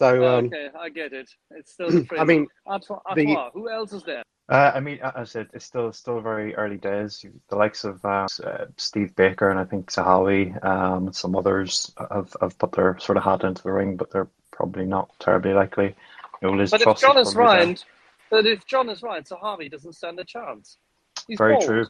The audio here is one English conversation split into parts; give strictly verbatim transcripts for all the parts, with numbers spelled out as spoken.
So um, okay, I get it. It's still the I mean, Atwa, Atwa. The, who else is there? Uh, I mean, as I said, it's still still very early days. The likes of uh, uh, Steve Baker and I think Sahawi, um, and some others have, have put their sort of hat into the ring, but they're probably not terribly likely. You know, Liz but Truss if John is, is right, but if John is right, Sahawi doesn't stand a chance. He's very bold. true,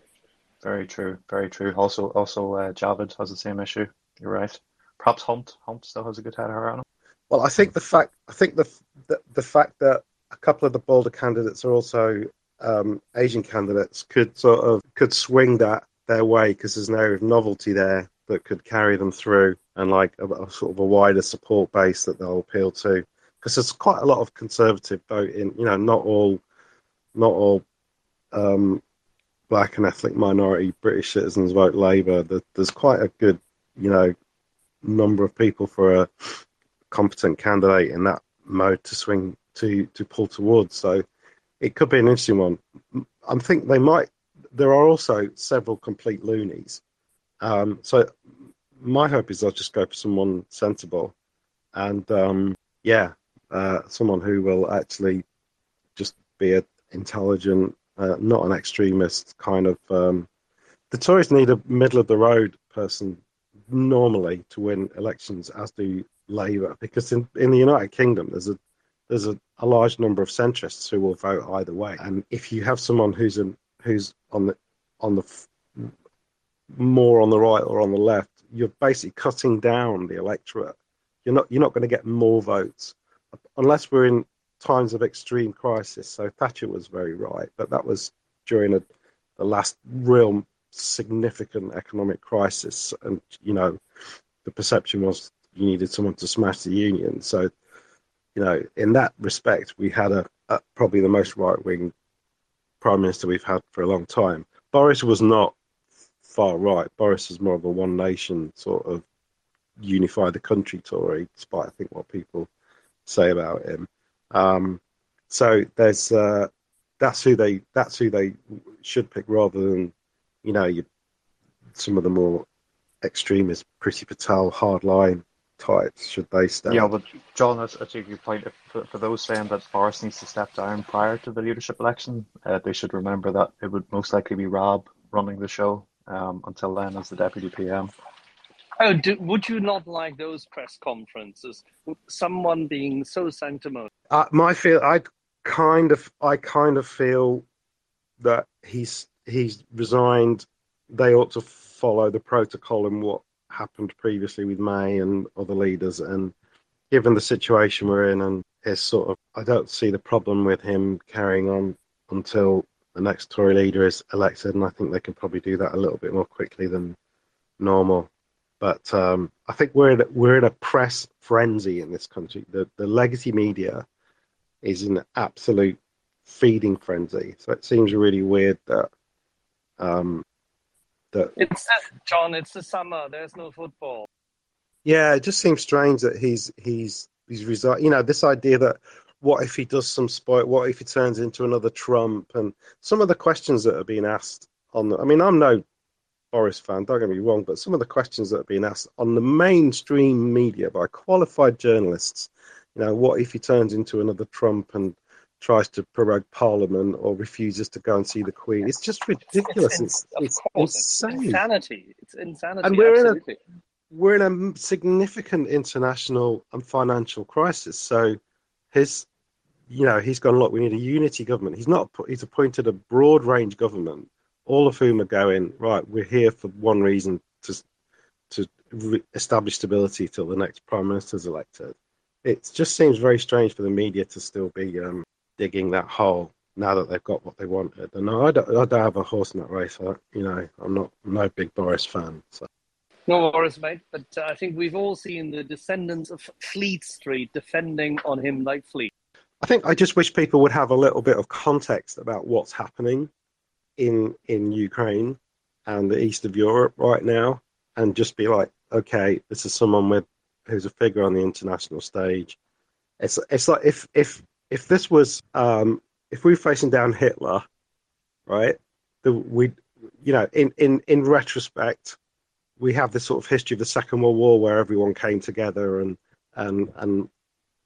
very true, very true. Also, also uh, Javid has the same issue. You're right. Perhaps Hunt, Hunt still has a good head of her on him. Well, I think the fact, I think the the, the fact that a couple of the bolder candidates are also um, Asian candidates could sort of could swing that their way because there's an area of novelty there that could carry them through and like a, a sort of a wider support base that they'll appeal to because there's quite a lot of conservative voting. You know, not all, not all um, black and ethnic minority British citizens vote Labour. There's quite a good, you know, number of people for a competent candidate in that mode to swing to to pull towards, so it could be an interesting one. I think they might. There are also several complete loonies, um, so my hope is they'll just go for someone sensible, and um, yeah, uh, someone who will actually just be an intelligent, uh, not an extremist kind of. Um, the Tories need a middle of the road person normally to win elections, as do Labour, because in, in the United Kingdom there's a there's a, a large number of centrists who will vote either way, and if you have someone who's in, who's on the on the more on the right or on the left, you're basically cutting down the electorate. You're not you're not going to get more votes unless we're in times of extreme crisis. So Thatcher was very right, but that was during a, the last real significant economic crisis, and you know the perception was you needed someone to smash the union. So, you know, in that respect, we had a, a probably the most right-wing prime minister we've had for a long time. Boris was not far right. Boris is more of a one-nation sort of unify the country Tory, despite I think what people say about him. Um, so there's uh, that's who they that's who they should pick rather than you know you, some of the more extremist Priti Patel hardline types, should they stand? Yeah, but John, that's, that's a good point. For, for those saying that Boris needs to step down prior to the leadership election, uh, they should remember that it would most likely be Rab running the show um, until then as the deputy P M. Oh, do, would you not like those press conferences? Someone being so sanctimonious. Uh, my feel, I kind of, I kind of feel that he's he's resigned. They ought to follow the protocol and what happened previously with May and other leaders, and given the situation we're in, and it's sort of, I don't see the problem with him carrying on until the next Tory leader is elected, and I think they can probably do that a little bit more quickly than normal. But um, I think we're in, we're in a press frenzy in this country. The the legacy media is in an absolute feeding frenzy, so it seems really weird that um, That, it's just, John, it's the summer, there's no football. Yeah, it just seems strange that he's he's he's resi- you know, this idea that what if he does some spite, what if he turns into another Trump, and some of the questions that are being asked on the, I mean, I'm no Boris fan, don't get me wrong, but some of the questions that are being asked on the mainstream media by qualified journalists, you know, what if he turns into another Trump and tries to prorogue Parliament or refuses to go and see the Queen. It's just ridiculous. It's, it's, it's, it's insane. Insanity. It's insanity. And we're absolutely. in a we're in a significant international and financial crisis. So his, you know, he's gone, look, we need a unity government. He's not. He's appointed a broad range government, all of whom are going right. We're here for one reason, to to re- establish stability till the next prime minister's elected. It just seems very strange for the media to still be. Um, digging that hole now that they've got what they wanted. And I don't, I don't have a horse in that race. I, you know, I'm not I'm no big Boris fan. So. No Boris, mate, but uh, I think we've all seen the descendants of Fleet Street defending on him like Fleet. I think I just wish people would have a little bit of context about what's happening in in Ukraine and the east of Europe right now, and just be like, okay, this is someone with who's a figure on the international stage. It's it's like if if If this was, um, if we were facing down Hitler, right, the, we, you know, in, in, in retrospect, we have this sort of history of the Second World War where everyone came together and and and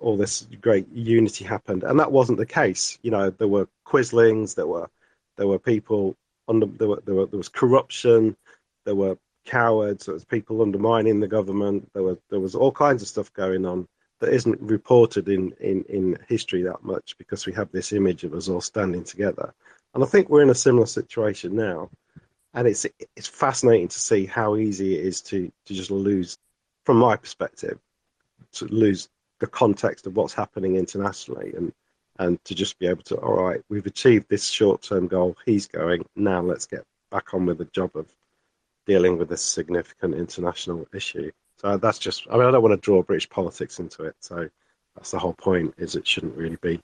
all this great unity happened, and that wasn't the case. You know, there were quislings, there were there were people under there were, there, were, there was corruption, there were cowards, there was people undermining the government. There were there was all kinds of stuff going on that isn't reported in in in history that much, because we have this image of us all standing together. And I think we're in a similar situation now, and it's it's fascinating to see how easy it is to to just lose, from my perspective, to lose the context of what's happening internationally, and and to just be able to, all right, we've achieved this short-term goal, he's going, now let's get back on with the job of dealing with this significant international issue. So that's just, I mean, I don't want to draw British politics into it, so that's the whole point, is it shouldn't really be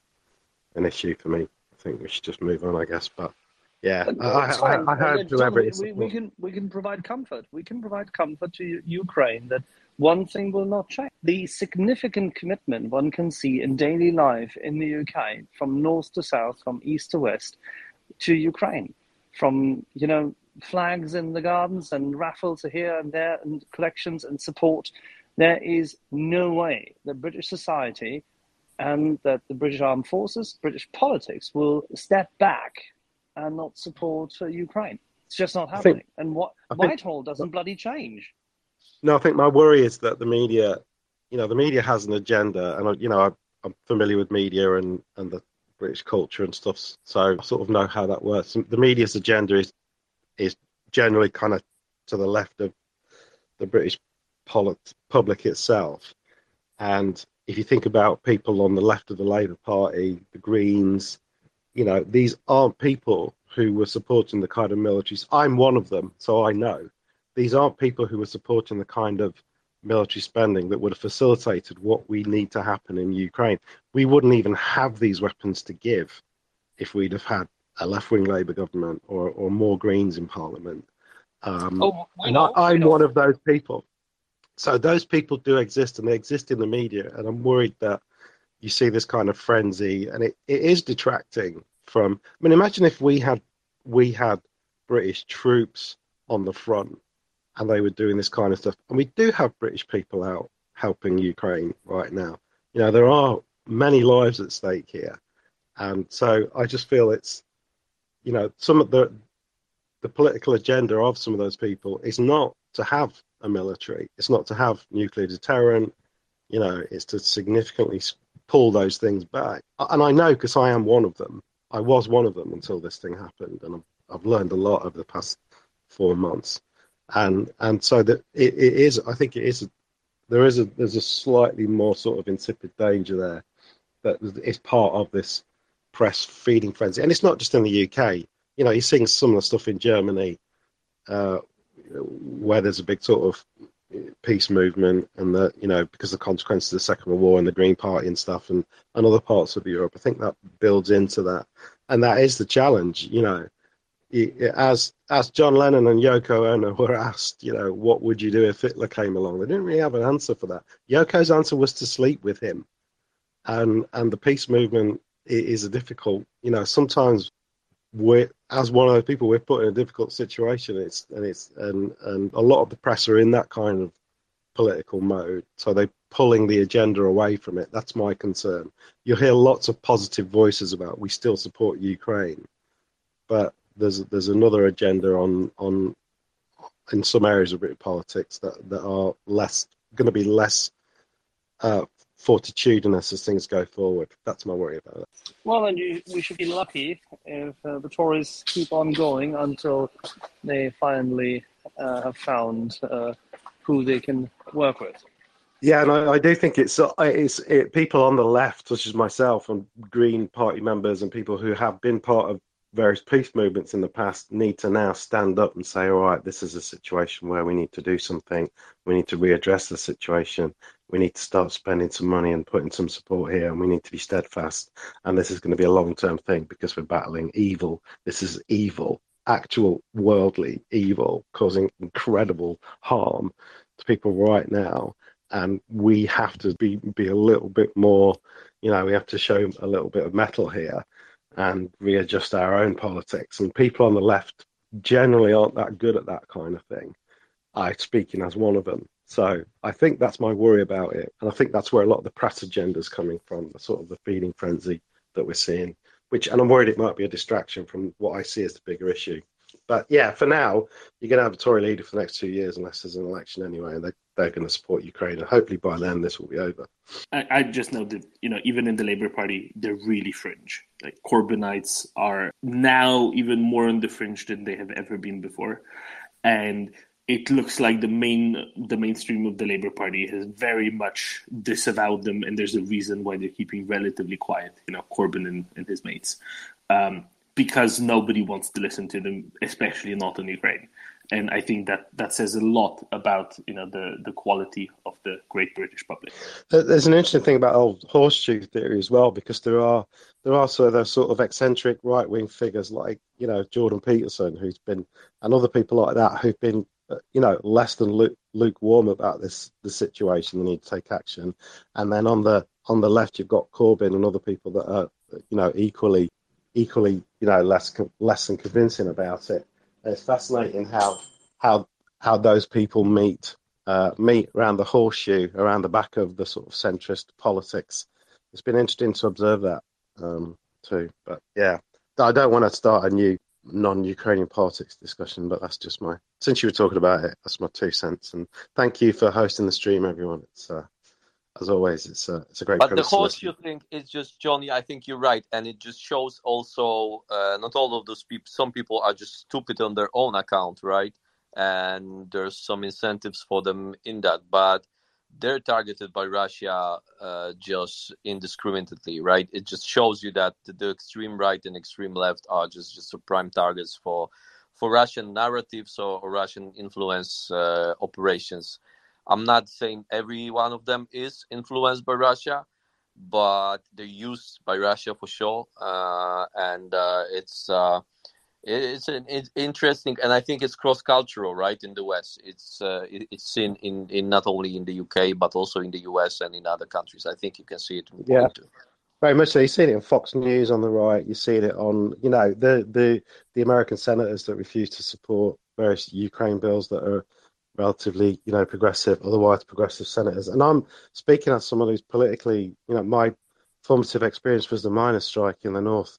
an issue for me. I think we should just move on, I guess, but yeah, I, I, I, I heard whoever it is. We, we, can, we can provide comfort. We can provide comfort to Ukraine that one thing will not change. The significant commitment one can see in daily life in the U K, from north to south, from east to west, to Ukraine, from, you know, flags in the gardens and raffles here and there and collections and support. There is no way that British society and that the British armed forces, British politics will step back and not support uh, Ukraine. It's just not happening. Think, and what I Whitehall think, doesn't bloody change. No, I think my worry is that the media, you know, the media has an agenda, and I, you know, I, I'm familiar with media and, and the British culture and stuff, so I sort of know how that works. The media's agenda is is generally kind of to the left of the British polit- public itself. And if you think about people on the left of the Labour Party, the Greens, you know, these aren't people who were supporting the kind of militaries. I'm one of them, so I know. These aren't people who were supporting the kind of military spending that would have facilitated what we need to happen in Ukraine. We wouldn't even have these weapons to give if we'd have had a left-wing Labour government or or more Greens in Parliament. Um, oh, and I, I'm one of those people. So those people do exist, and they exist in the media. And I'm worried that you see this kind of frenzy, and it, it is detracting from. I mean, imagine if we had we had British troops on the front, and they were doing this kind of stuff. And we do have British people out helping Ukraine right now. You know, there are many lives at stake here, and so I just feel it's, you know, some of the the political agenda of some of those people is not to have a military, it's not to have nuclear deterrent, you know, it's to significantly pull those things back. And I know, because I am one of them. I was one of them until this thing happened, and I've, I've learned a lot over the past four months. And and so that it, it is, I think it is, there is a there's a slightly more sort of insipid danger there that is part of this press feeding frenzy. And it's not just in the U K. You know, you're seeing similar stuff in Germany, uh, where there's a big sort of peace movement, and the, you know, because of the consequences of the Second World War and the Green Party and stuff, and, and other parts of Europe. I think that builds into that, and that is the challenge. You know, as as John Lennon and Yoko Ono were asked, you know, what would you do if Hitler came along? They didn't really have an answer for that. Yoko's answer was to sleep with him, and and the peace movement is a difficult. You know, sometimes we're, as one of those people, we're put in a difficult situation. It's and it's and and a lot of the press are in that kind of political mode, so they're pulling the agenda away from it. That's my concern. You'll hear lots of positive voices about, we still support Ukraine, but there's there's another agenda on on in some areas of British politics that that are less going to be less uh fortitudinous as things go forward. That's my worry about it. Well, and you, we should be lucky if uh, the Tories keep on going until they finally uh, have found uh, who they can work with. Yeah, and I, I do think it's it's it, people on the left, such as myself, and Green Party members, and people who have been part of various peace movements in the past, need to now stand up and say, all right, this is a situation where we need to do something. We need to readdress the situation. We need to start spending some money and putting some support here, and we need to be steadfast. And this is going to be a long-term thing, because we're battling evil. This is evil, actual worldly evil, causing incredible harm to people right now. And we have to be, be a little bit more, you know, we have to show a little bit of mettle here and readjust our own politics. And people on the left generally aren't that good at that kind of thing. I, speaking as one of them. So I think that's my worry about it. And I think that's where a lot of the Pratt agenda is coming from, the sort of the feeding frenzy that we're seeing, which, and I'm worried it might be a distraction from what I see as the bigger issue. But yeah, for now, you're going to have a Tory leader for the next two years, unless there's an election anyway, and they, they're going to support Ukraine. And hopefully by then, this will be over. I, I just know that, you know, even in the Labour Party, they're really fringe. Like Corbynites are now even more on the fringe than they have ever been before. And it looks like the main, the mainstream of the Labour Party has very much disavowed them. And there's a reason why they're keeping relatively quiet, you know, Corbyn and, and his mates. Um, because nobody wants to listen to them, especially not in Ukraine. And I think that that says a lot about, you know, the, the quality of the great British public. There's an interesting thing about old horseshoe theory as well, because there are there are sort of those sort of eccentric right-wing figures like, you know, Jordan Peterson, who's been, and other people like that, who've been, you know, less than lu- lukewarm about this the situation, the need to take action. And then on the on the left, you've got Corbyn and other people that are, you know, equally, equally, you know, less less than convincing about it. And it's fascinating how how how those people meet uh, meet around the horseshoe, around the back of the sort of centrist politics. It's been interesting to observe that um, too. But yeah, I don't want to start a new non-Ukrainian politics discussion, but that's just my, since you were talking about it, that's my two cents. And thank you for hosting the stream, everyone. It's uh, As always, it's a, it's a great. But the horseshoe thing is just, Johnny, I think you're right. And it just shows also, uh, not all of those people, some people are just stupid on their own account, right? And there's some incentives for them in that. But they're targeted by Russia uh, just indiscriminately, right? It just shows you that the extreme right and extreme left are just, just prime targets for, for Russian narratives or, or Russian influence uh, operations. I'm not saying every one of them is influenced by Russia, but they're used by Russia for sure. Uh, and uh, it's uh, it's an it's interesting, and I think it's cross-cultural, right? In the West, it's uh, it, it's seen in, in not only in the U K but also in the U S and in other countries. I think you can see it. Yeah, into. Very much so. You see it in Fox News on the right. You see it on, you know, the the the American senators that refuse to support various Ukraine bills that are relatively, you know, progressive, otherwise progressive senators. And I'm speaking as someone who's politically, you know, my formative experience was the miners' strike in the north.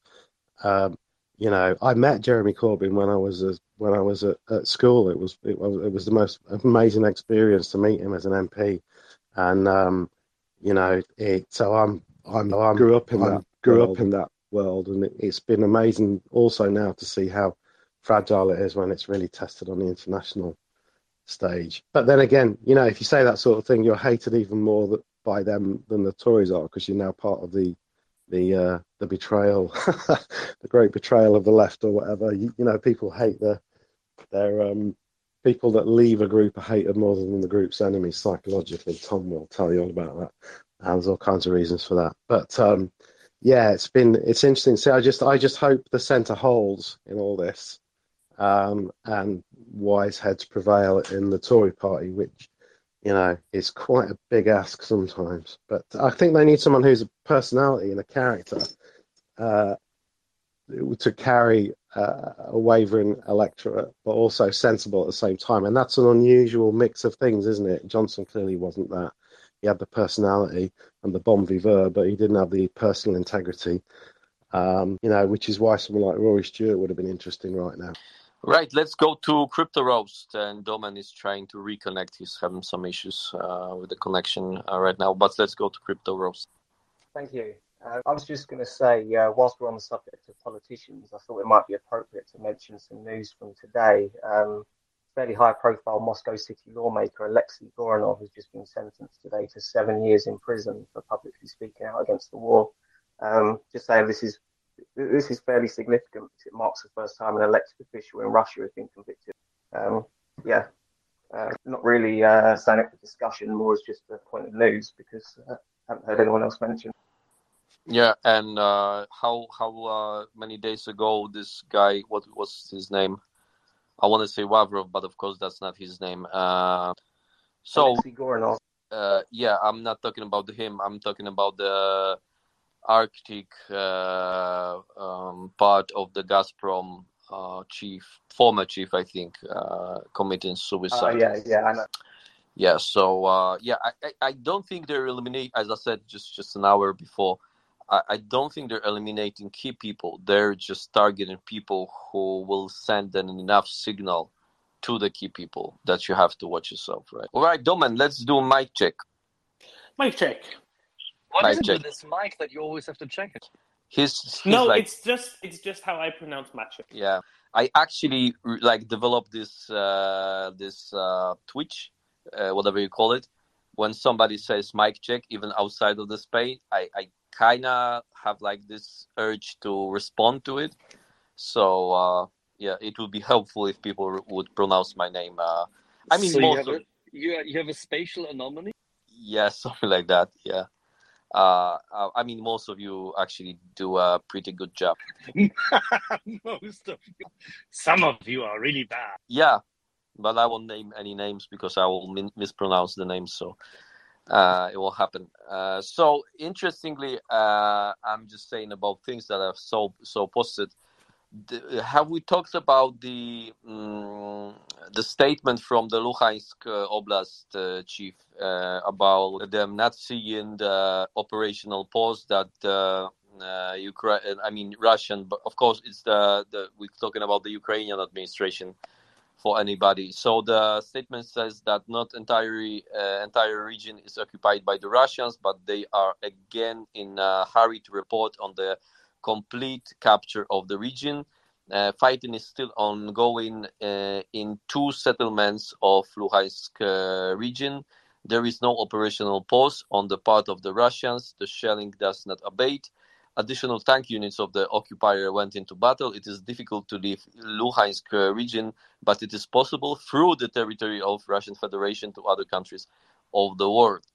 Um, you know, I met Jeremy Corbyn when I was a, when I was a, at school. It was it was it was the most amazing experience to meet him as an M P. And um, you know, it, so I'm I'm I grew up in I'm, that grew world. up in that world, and it, it's been amazing also now to see how fragile it is when it's really tested on the international stage. But then again, you know, if you say that sort of thing, you're hated even more that, by them than the Tories are, because you're now part of the the uh, the betrayal, the great betrayal of the left or whatever. You, you know, people hate the their um people that leave a group are hated more than the group's enemies psychologically. Tom will tell you all about that. And there's all kinds of reasons for that. But um, yeah, it's been it's interesting. So I just I just hope the centre holds in all this. Um, and wise heads prevail in the Tory party, which, you know, is quite a big ask sometimes. But I think they need someone who's a personality and a character uh, to carry uh, a wavering electorate, but also sensible at the same time. And that's an unusual mix of things, isn't it? Johnson clearly wasn't that. He had the personality and the bon vivant, but he didn't have the personal integrity, um, you know, which is why someone like Rory Stewart would have been interesting right now. Right, let's go to Crypto Roast, and Doman is trying to reconnect. He's having some issues uh, with the connection uh, right now, but let's go to Crypto Roast. Thank you. Uh, I was just going to say, uh, whilst we're on the subject of politicians, I thought it might be appropriate to mention some news from today. Um, fairly high-profile Moscow city lawmaker Alexei Goranov has just been sentenced today to seven years in prison for publicly speaking out against the war. Um, just saying this is This is fairly significant because it marks the first time an elected official in Russia has been convicted. Um, yeah, uh, not really uh, sign up for discussion, more as just a point of news because uh, I haven't heard anyone else mention. Yeah, and uh, how how uh, many days ago this guy, what was his name? I want to say Wavrov, but of course that's not his name. Uh, so, Alexei Goranov. Uh, yeah, I'm not talking about him. I'm talking about the Arctic uh, um, part of the Gazprom uh, chief, former chief, I think, uh, committing suicide. Uh, yeah, yeah, I know. yeah, so uh, yeah, I, I, I don't think they're eliminating, as I said just, just an hour before, I, I don't think they're eliminating key people. They're just targeting people who will send an enough signal to the key people that you have to watch yourself, right? All right, Doman, let's do mic check. Mic check. What mic is it check. With this mic that you always have to check it? His, his no, like, it's just it's just how I pronounce magic. Yeah, I actually like developed this uh, this uh, twitch, uh, whatever you call it. When somebody says mic check, even outside of the space, I, I kind of have like this urge to respond to it. So uh, yeah, it would be helpful if people would pronounce my name. Uh, I mean, so you, have a, you you have a spatial anomaly. Yeah, something like that. Yeah. Uh, I mean, most of you actually do a pretty good job. Most of you. Some of you are really bad. Yeah, but I won't name any names because I will min- mispronounce the names, so uh, it will happen. Uh, so, interestingly, uh, I'm just saying about things that I've so, so posted. The, have we talked about the um, the statement from the Luhansk uh, Oblast uh, chief uh, about them not seeing the operational pause that uh, uh, Ukraine, I mean Russian, but of course it's the, the we're talking about the Ukrainian administration for anybody. So the statement says that not entirely uh, entire region is occupied by the Russians, but they are again in a hurry to report on the complete capture of the region. Uh, fighting is still ongoing uh, in two settlements of Luhansk uh, region. There is no operational pause on the part of the Russians. The shelling does not abate. Additional tank units of the occupier went into battle. It is difficult to leave Luhansk uh, region, but it is possible through the territory of Russian Federation to other countries of the world.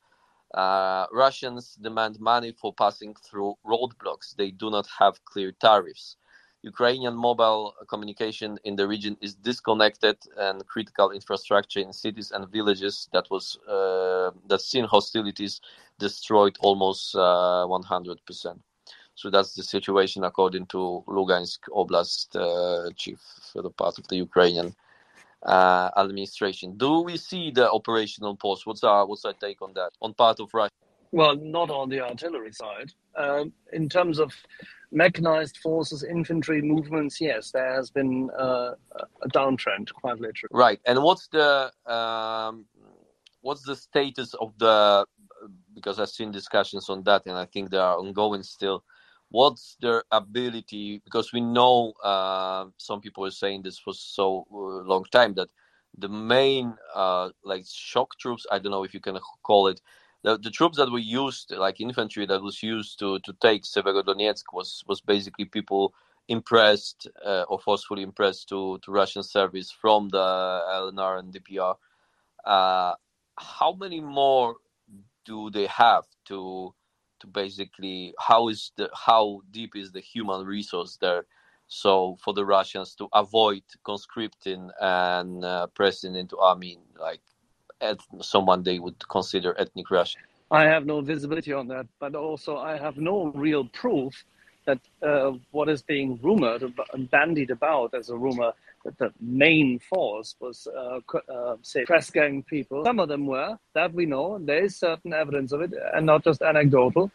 Uh, Russians demand money for passing through roadblocks. They do not have clear tariffs. Ukrainian mobile communication in the region is disconnected, and critical infrastructure in cities and villages that was uh, that seen hostilities destroyed almost uh, one hundred percent. So that's the situation according to Luhansk Oblast uh, chief for the part of the Ukrainian Uh, administration. Do we see the operational pause? What's our what's our take on that on part of Russia? Well, not on the artillery side. Um, in terms of mechanized forces, infantry movements, yes, there has been uh, a downtrend, quite literally. Right. And what's the um, what's the status of the? Because I've seen discussions on that, and I think they are ongoing still. What's their ability? Because we know uh, some people are saying this for so long time that the main uh, like shock troops, I don't know if you can call it, the, the troops that were used, like infantry that was used to, to take Sievierodonetsk was, was basically people impressed uh, or forcefully impressed to, to Russian service from the L N R and D P R. Uh, how many more do they have to... basically how is the how deep is the human resource there, so for the Russians to avoid conscripting and uh, pressing into army like et- someone they would consider ethnic Russian? I have no visibility on that, but also I have no real proof that uh, what is being rumored and bandied about as a rumor that the main force was, uh, uh, say, press gang people. Some of them were, that we know. There is certain evidence of it, and not just anecdotal.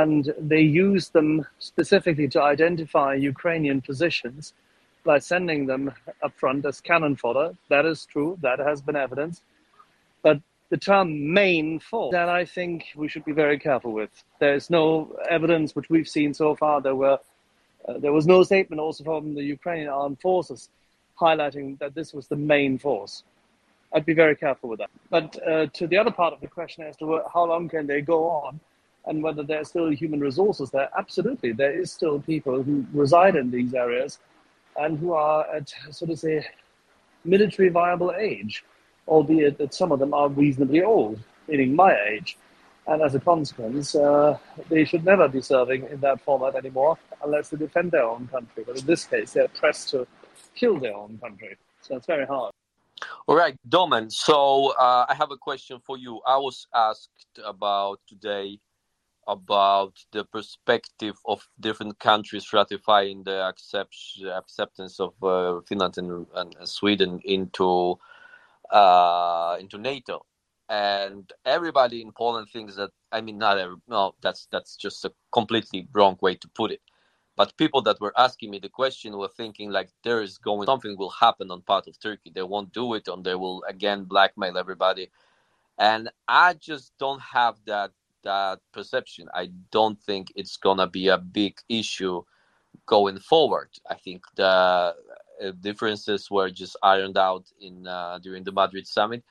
And they used them specifically to identify Ukrainian positions by sending them up front as cannon fodder. That is true. That has been evidence. But the term main force, that I think we should be very careful with. There is no evidence which we've seen so far. There were, uh, there was no statement also from the Ukrainian armed forces highlighting that this was the main force. I'd be very careful with that. But uh, to the other part of the question as to wh- how long can they go on and whether there are still human resources there, absolutely. There is still people who reside in these areas and who are at, so to say, military viable age, albeit that some of them are reasonably old, meaning my age. And as a consequence, uh, they should never be serving in that format anymore unless they defend their own country. But in this case, they're pressed to kill their own country. So it's very hard. All right, Domen. So uh, I have a question for you. I was asked about today about the perspective of different countries ratifying the accept- acceptance of uh, Finland and, and Sweden into uh, into NATO. And everybody in Poland thinks that, I mean, not every, no, that's that's just a completely wrong way to put it. But people that were asking me the question were thinking like there is going, something will happen on part of Turkey. They won't do it, and they will again blackmail everybody. And I just don't have that that perception. I don't think it's gonna be a big issue going forward. I think the differences were just ironed out in uh, during the Madrid summit.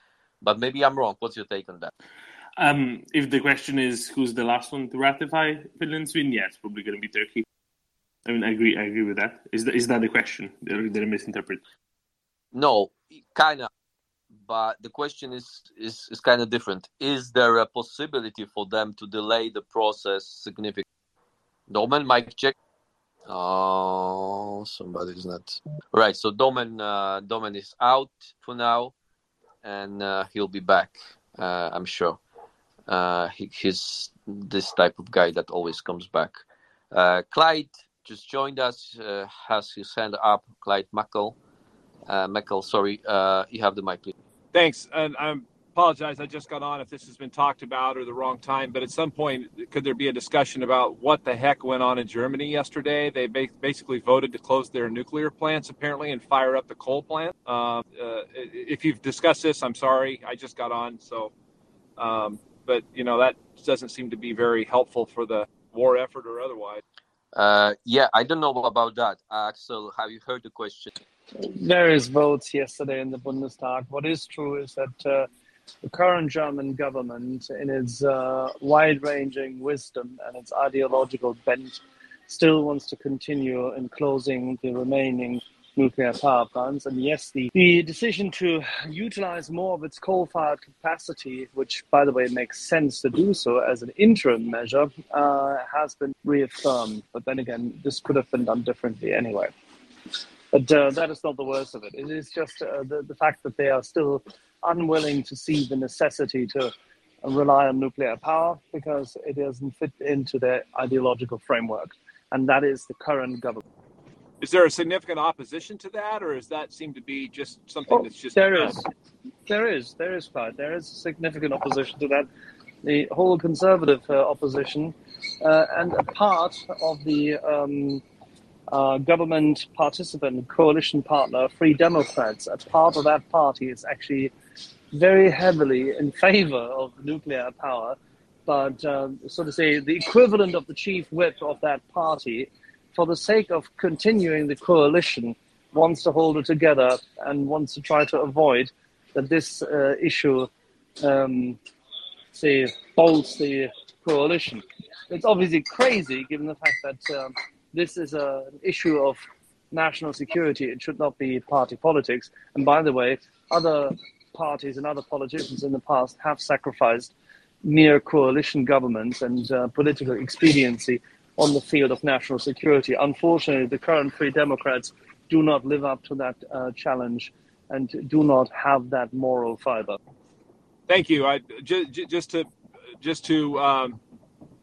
But maybe I'm wrong. What's your take on that? Um, if the question is who's the last one to ratify Finland's win, yeah, it's probably going to be Turkey. I mean, I agree. I agree with that. Is that, is that the question? Did I misinterpret? No, kind of. But the question is is, is kind of different. Is there a possibility for them to delay the process significantly? Domen, mic check. Oh, somebody's not right. So Domen, uh, Domen is out for now. And uh, he'll be back, uh, I'm sure. Uh, he, he's this type of guy that always comes back. Uh, Clyde just joined us, uh, has his hand up. Clyde Mackel. Uh, Mackel, sorry. Uh, you have the mic, please. Thanks. And I apologize. I just got on if this has been talked about or the wrong time. But at some point, could there be a discussion about what the heck went on in Germany yesterday? They ba- basically voted to close their nuclear plants, apparently, and fire up the coal plant. Uh, uh, if you've discussed this, I'm sorry. I just got on. So, um, but, you know, that doesn't seem to be very helpful for the war effort or otherwise. Uh, yeah, I don't know about that. Axel, have you heard the question? Various votes yesterday in the Bundestag. What is true is that uh, the current German government, in its uh, wide-ranging wisdom and its ideological bent, still wants to continue in closing the remaining nuclear power plants. And yes, the, the decision to utilize more of its coal-fired capacity, which, by the way, makes sense to do so as an interim measure, uh, has been reaffirmed. But then again, this could have been done differently anyway. But uh, that is not the worst of it. It is just uh, the, the fact that they are still unwilling to see the necessity to rely on nuclear power because it doesn't fit into their ideological framework. And that is the current government. Is there a significant opposition to that, or does that seem to be just something oh, that's just... There is. There is. There is part. There is significant opposition to that. The whole conservative uh, opposition uh, and a part of the... Um, Uh, government participant, coalition partner, Free Democrats, a part of that party is actually very heavily in favor of nuclear power. But uh, so to say, the equivalent of the chief whip of that party, for the sake of continuing the coalition, wants to hold it together and wants to try to avoid that this uh, issue, um, say, bolts the coalition. It's obviously crazy, given the fact that... Um, This is a, an issue of national security. It should not be party politics. And by the way, other parties and other politicians in the past have sacrificed mere coalition governments and uh, political expediency on the field of national security. Unfortunately, the current Free Democrats do not live up to that uh, challenge and do not have that moral fiber. Thank you. I, j- j- just to, just to, um,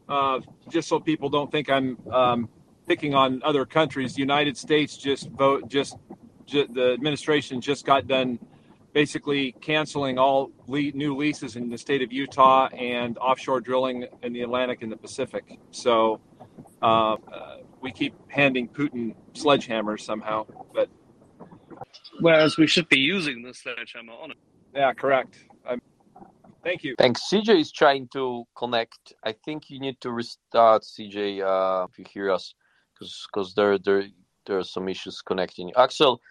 uh, just so people don't think I'm... Um, picking on other countries, the United States just vote, just, just the administration just got done basically canceling all le- new leases in the state of Utah and offshore drilling in the Atlantic and the Pacific. So uh, uh, we keep handing Putin sledgehammers somehow, but whereas we should be using the sledgehammer on it. Yeah, correct. I'm... Thank you. Thanks. C J is trying to connect. I think you need to restart, C J, uh, if you hear us. Because there, there, there are some issues connecting. Axel,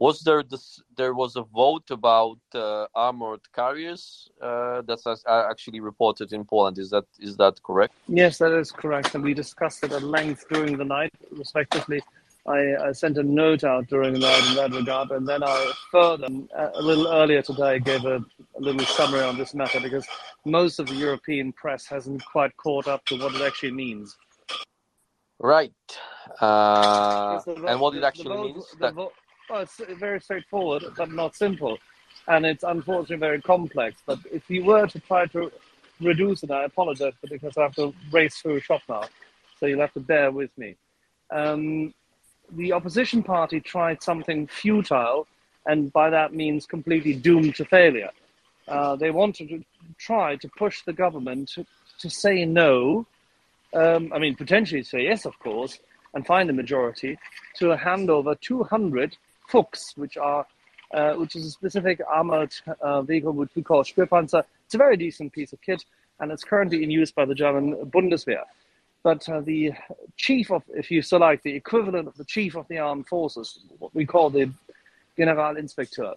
was there this, there was a vote about uh, armored carriers uh, that's actually reported in Poland? Is that is that correct? Yes, that is correct, and we discussed it at length during the night, respectively. I, I sent a note out during the night in that regard, and then I further a little earlier today gave a, a little summary on this matter because most of the European press hasn't quite caught up to what it actually means. Right. Uh, yes, vote, and what it actually vote, means? That... Vote, well, it's very straightforward, but not simple. And it's unfortunately very complex. But if you were to try to reduce it, I apologize, but because I have to race through a shop now. So you'll have to bear with me. Um, the opposition party tried something futile, and by that means completely doomed to failure. Uh, they wanted to try to push the government to, to say no, um, I mean, potentially say yes, of course, and find a majority to hand over two hundred Fuchs, which are uh, which is a specific armored uh, vehicle which we call Speerpanzer. It's a very decent piece of kit, and it's currently in use by the German Bundeswehr. But uh, the chief of, if you so like, the equivalent of the chief of the armed forces, what we call the Generalinspekteur,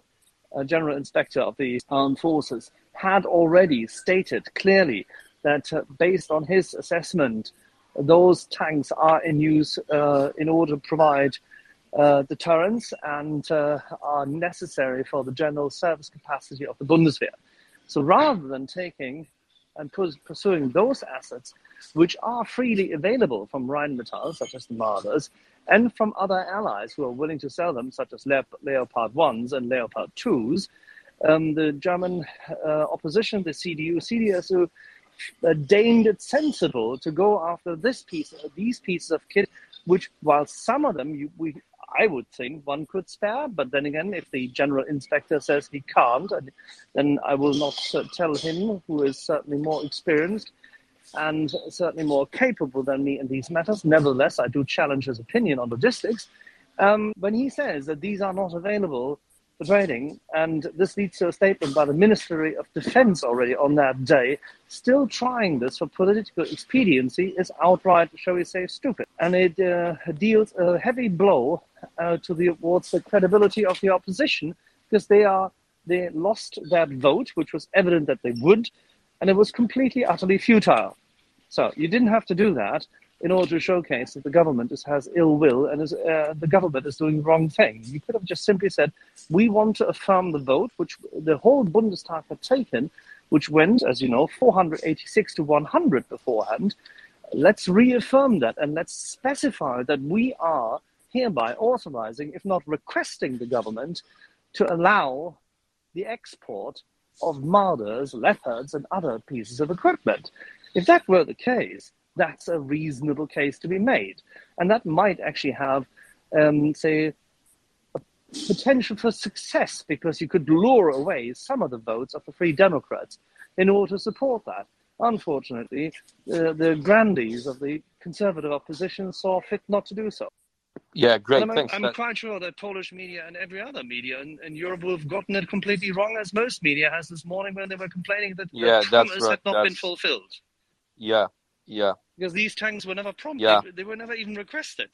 uh, General Inspector of the Armed Forces, had already stated clearly that uh, based on his assessment, those tanks are in use uh, in order to provide uh, deterrence and uh, are necessary for the general service capacity of the Bundeswehr. So rather than taking and pursuing those assets, which are freely available from Rheinmetall, such as the Marders, and from other allies who are willing to sell them, such as Le- Leopard ones and Leopard twos, um, the German uh, opposition, the C D U, C D S U, uh, deemed it sensible to go after this piece, these pieces of kit, which, while some of them, you, we, I would think one could spare, but then again, if the general inspector says he can't, then I will not uh, tell him, who is certainly more experienced and certainly more capable than me in these matters. Nevertheless, I do challenge his opinion on logistics. Um, when he says that these are not available for trading, and this leads to a statement by the Ministry of Defense already on that day, still trying this for political expediency is outright, shall we say, stupid. And it uh, deals a heavy blow uh, to the towards the credibility of the opposition, because they are they lost that vote, which was evident that they would, and it was completely, utterly futile. So you didn't have to do that in order to showcase that the government is, has ill will and is, uh, the government is doing the wrong thing. You could have just simply said, we want to affirm the vote, which the whole Bundestag had taken, which went, as you know, four hundred eighty-six to one hundred beforehand. Let's reaffirm that, and let's specify that we are hereby authorizing, if not requesting, the government to allow the export of Marders, Leopards, and other pieces of equipment. If that were the case, that's a reasonable case to be made. And that might actually have, um, say, a potential for success, because you could lure away some of the votes of the Free Democrats in order to support that. Unfortunately, uh, the grandees of the Conservative opposition saw fit not to do so. Yeah, great. And I'm, Thanks, I'm that... quite sure that Polish media and every other media in, in Europe will have gotten it completely wrong, as most media has this morning when they were complaining that yeah, the promise right. had not that's... been fulfilled. Yeah, yeah. Because these tanks were never prompted, yeah. they, they were never even requested.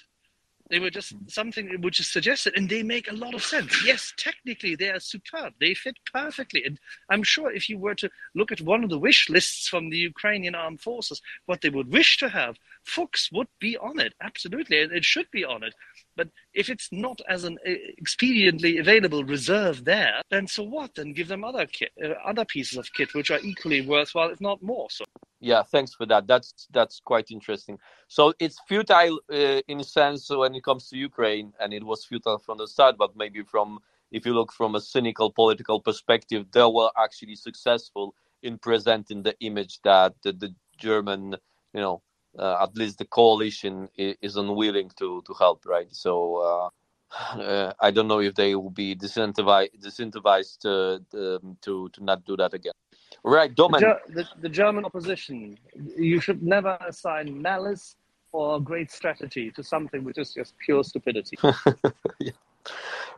They were just something which is suggested, and they make a lot of sense. Yes, technically they are superb. They fit perfectly. And I'm sure if you were to look at one of the wish lists from the Ukrainian armed forces, what they would wish to have, Fuchs would be on it. Absolutely, and it should be on it. But if it's not as an expediently available reserve there, then so what? Then give them other kit, uh, other pieces of kit which are equally worthwhile, if not more so. Yeah, thanks for that. That's that's quite interesting. So it's futile uh, in a sense when it comes to Ukraine, and it was futile from the start, but maybe from, if you look from a cynical political perspective, they were actually successful in presenting the image that the, the German, you know, uh, at least the coalition is, is unwilling to, to help, right? So uh, uh, I don't know if they will be disincentivized, disincentivized uh, um, to, to not do that again. Right, Dominic. The, the German opposition, you should never assign malice or great strategy to something which is just pure stupidity. Yeah.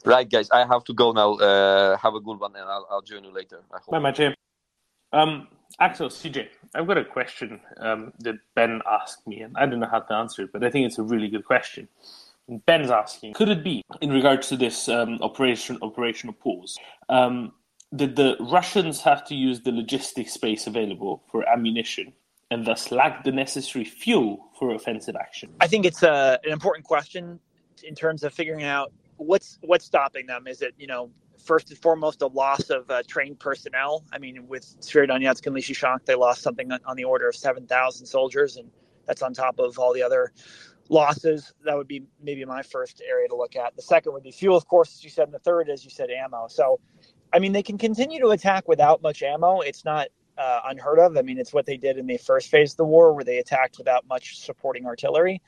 Right, guys, I have to go now. Uh, have a good one, and I'll, I'll join you later. I hope. Bye, my champ. Um, Axel, C J, I've got a question um, that Ben asked me, and I don't know how to answer it, but I think it's a really good question. And Ben's asking, could it be, in regards to this um, operation, operational pause, um, did the Russians have to use the logistics space available for ammunition and thus lack the necessary fuel for offensive action? I think it's a, an important question in terms of figuring out what's what's stopping them. Is it, you know, first and foremost, the loss of uh, trained personnel? I mean, with Sievierodonetsk and Lysychansk, they lost something on, on the order of seven thousand soldiers, and that's on top of all the other losses. That would be maybe my first area to look at. The second would be fuel, of course, as you said, and the third, as you said, ammo. So, I mean, they can continue to attack without much ammo. It's not uh, unheard of. I mean, it's what they did in the first phase of the war, where they attacked without much supporting artillery.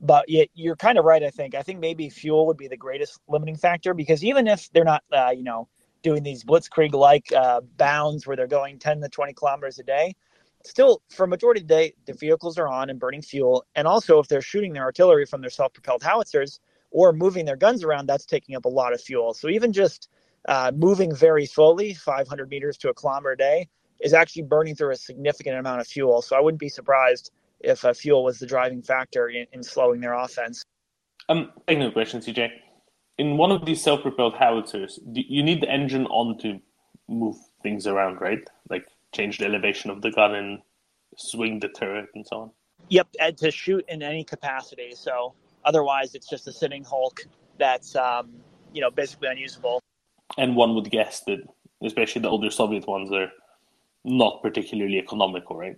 But yet, you're kind of right, I think. I think maybe fuel would be the greatest limiting factor, because even if they're not, uh, you know, doing these blitzkrieg-like uh, bounds where they're going ten to twenty kilometers a day. Still, for a majority of the day, the vehicles are on and burning fuel. And also, if they're shooting their artillery from their self-propelled howitzers or moving their guns around, that's taking up a lot of fuel. So even just uh, moving very slowly, five hundred meters to a kilometer a day, is actually burning through a significant amount of fuel. So I wouldn't be surprised if uh, fuel was the driving factor in, in slowing their offense. Um, I have a question, C J. In one of these self-propelled howitzers, do you need the engine on to move things around, right? Like change the elevation of the gun and swing the turret and so on? Yep, and to shoot in any capacity. So otherwise, it's just a sitting hulk that's, um, you know, basically unusable. And one would guess that, especially the older Soviet ones, are not particularly economical, right?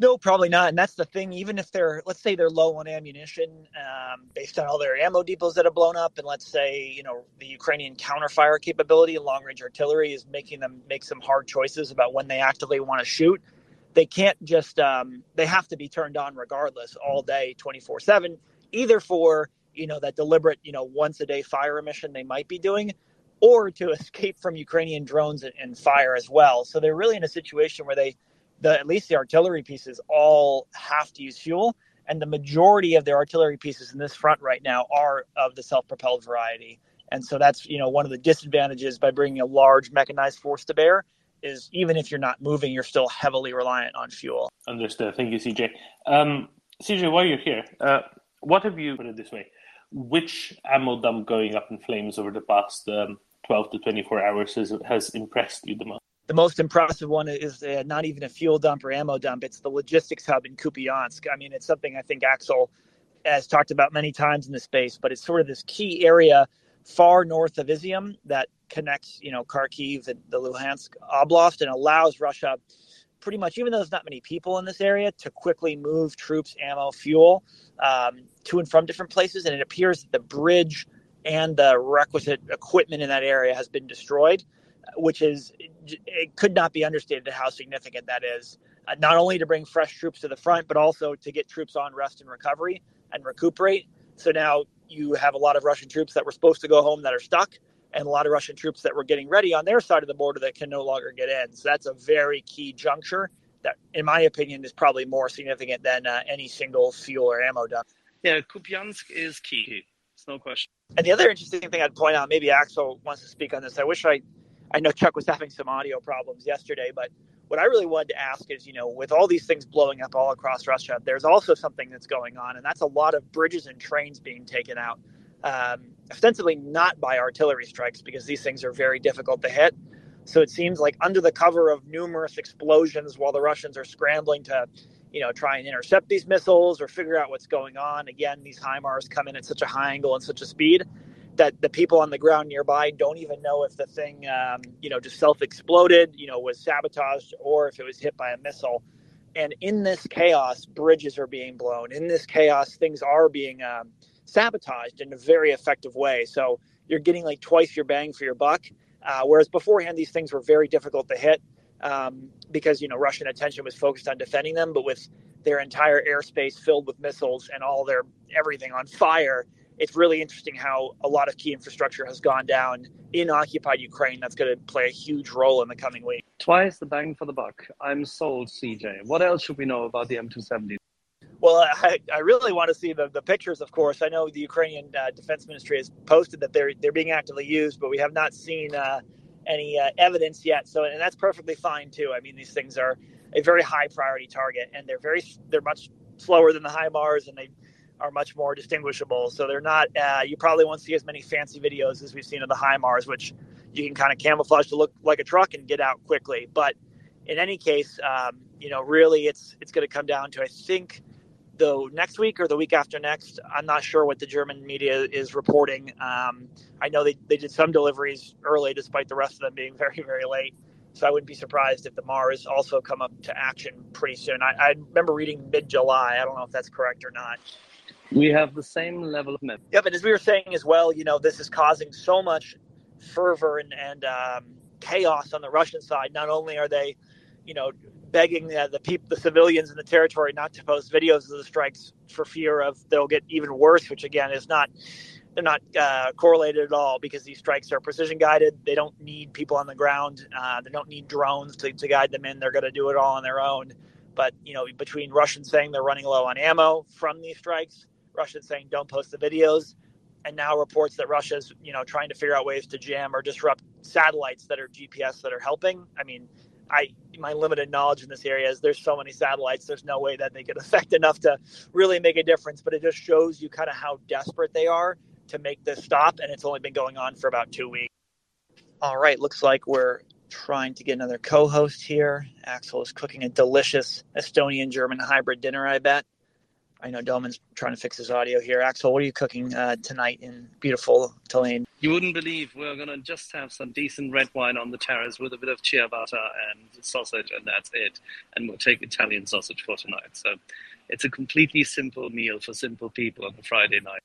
No, probably not. And that's the thing. Even if they're, let's say they're low on ammunition, um, based on all their ammo depots that have blown up, and let's say, you know, the Ukrainian counterfire capability and long-range artillery is making them make some hard choices about when they actively want to shoot. They can't just, um, they have to be turned on regardless all day, twenty-four seven, either for, you know, that deliberate, you know, once-a-day fire mission they might be doing, or to escape from Ukrainian drones and, and fire as well. So they're really in a situation where they, The, at least the artillery pieces all have to use fuel, and the majority of their artillery pieces in this front right now are of the self-propelled variety. And so that's, you know, one of the disadvantages by bringing a large mechanized force to bear is even if you're not moving, you're still heavily reliant on fuel. Understood. Thank you, C J. Um, C J, while you're here, uh, what have you, put it this way, which ammo dump going up in flames over the past um, twelve to twenty-four hours has, has impressed you the most? The most impressive one is uh, not even a fuel dump or ammo dump. It's the logistics hub in Kupiansk. I mean, it's something I think Axel has talked about many times in this space, but it's sort of this key area far north of Izium that connects, you know, Kharkiv and the Luhansk Oblast and allows Russia pretty much, even though there's not many people in this area, to quickly move troops, ammo, fuel um, to and from different places. And it appears that the bridge and the requisite equipment in that area has been destroyed, which is, it could not be understated how significant that is, uh, not only to bring fresh troops to the front, but also to get troops on rest and recovery and recuperate. So now you have a lot of Russian troops that were supposed to go home that are stuck, and a lot of Russian troops that were getting ready on their side of the border that can no longer get in. So that's a very key juncture that, in my opinion, is probably more significant than uh, any single fuel or ammo dump. Yeah, Kupiansk is key. It's no question. And the other interesting thing I'd point out, maybe Axel wants to speak on this. I wish I... I know Chuck was having some audio problems yesterday, but what I really wanted to ask is, you know, with all these things blowing up all across Russia, there's also something that's going on, and that's a lot of bridges and trains being taken out, um, ostensibly not by artillery strikes, because these things are very difficult to hit. So it seems like under the cover of numerous explosions while the Russians are scrambling to, you know, try and intercept these missiles or figure out what's going on. Again, these HIMARS come in at such a high angle and such a speed that the people on the ground nearby don't even know if the thing, um, you know, just self-exploded, you know, was sabotaged, or if it was hit by a missile. And in this chaos, bridges are being blown. In this chaos, things are being um, sabotaged in a very effective way. So you're getting like twice your bang for your buck. Uh, whereas beforehand, these things were very difficult to hit um, because, you know, Russian attention was focused on defending them. But with their entire airspace filled with missiles and all their everything on fire, it's really interesting how a lot of key infrastructure has gone down in occupied Ukraine. That's going to play a huge role in the coming week. Twice the bang for the buck. I'm sold, C J. What else should we know about the M two seventy? Well, I, I really want to see the, the pictures, of course. I know the Ukrainian uh, Defense Ministry has posted that they're they're being actively used, but we have not seen uh, any uh, evidence yet. So, and that's perfectly fine, too. I mean, these things are a very high priority target, and they're very they're much slower than the HIMARS, and they are much more distinguishable. So they're not, uh, you probably won't see as many fancy videos as we've seen of the HIMARS, which you can kind of camouflage to look like a truck and get out quickly. But in any case, um, you know, really it's, it's going to come down to, I think, the next week or the week after next. I'm not sure what the German media is reporting. Um, I know they, they did some deliveries early, despite the rest of them being very, very late. So I wouldn't be surprised if the M A Rs also come up to action pretty soon. I, I remember reading mid-July. I don't know if that's correct or not. We have the same level of myth. Yeah, but as we were saying as well, you know, this is causing so much fervor and, and um, chaos on the Russian side. Not only are they, you know, begging the, the people, the civilians in the territory not to post videos of the strikes for fear of they'll get even worse, which, again, is not they're not uh, correlated at all, because these strikes are precision guided. They don't need people on the ground. Uh, they don't need drones to, to guide them in. They're going to do it all on their own. But, you know, between Russians saying they're running low on ammo from these strikes, Russians saying don't post the videos, and now reports that Russia's, you know, trying to figure out ways to jam or disrupt satellites that are G P S that are helping. I mean, I my limited knowledge in this area is there's so many satellites, there's no way that they could affect enough to really make a difference. But it just shows you kind of how desperate they are to make this stop. And it's only been going on for about two weeks. All right. Looks like we're trying to get another co-host here. Axel is cooking a delicious Estonian-German hybrid dinner, I bet. I know Delman's trying to fix his audio here. Axel, what are you cooking uh, tonight in beautiful Tulane? You wouldn't believe we're going to just have some decent red wine on the terrace with a bit of ciabatta and sausage, and that's it. And we'll take Italian sausage for tonight. So it's a completely simple meal for simple people on a Friday night.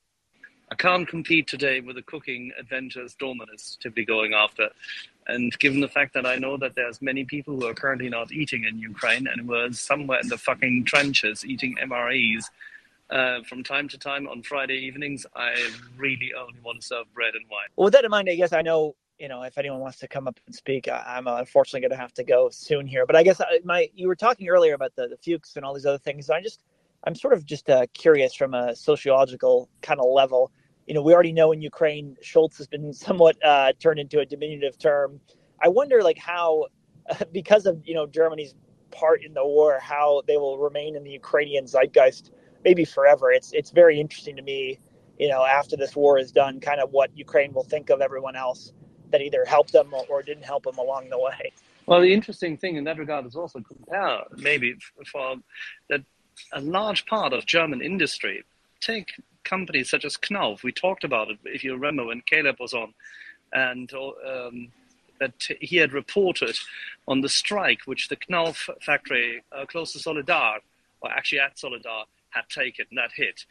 I can't compete today with the cooking adventures Dorman is typically going after. And given the fact that I know that there's many people who are currently not eating in Ukraine and who are somewhere in the fucking trenches eating M R Es uh, from time to time on Friday evenings, I really only want to serve bread and wine. Well, with that in mind, I guess I know, you know, if anyone wants to come up and speak, I, I'm uh, unfortunately going to have to go soon here. But I guess I, my you were talking earlier about the, the Fuchs and all these other things. I just, I'm sort of just uh, curious from a sociological kind of level. You know, we already know in Ukraine, Schultz has been somewhat uh, turned into a diminutive term. I wonder, like, how, uh, because of, you know, Germany's part in the war, how they will remain in the Ukrainian zeitgeist maybe forever. It's it's very interesting to me, you know, after this war is done, kind of what Ukraine will think of everyone else that either helped them or, or didn't help them along the way. Well, the interesting thing in that regard is also compare maybe for that a large part of German industry, take companies such as Knauf. We talked about it, if you remember, when Caleb was on, and um, that he had reported on the strike which the Knauf factory uh, close to Solidar, or actually at Solidar, had taken, that hit.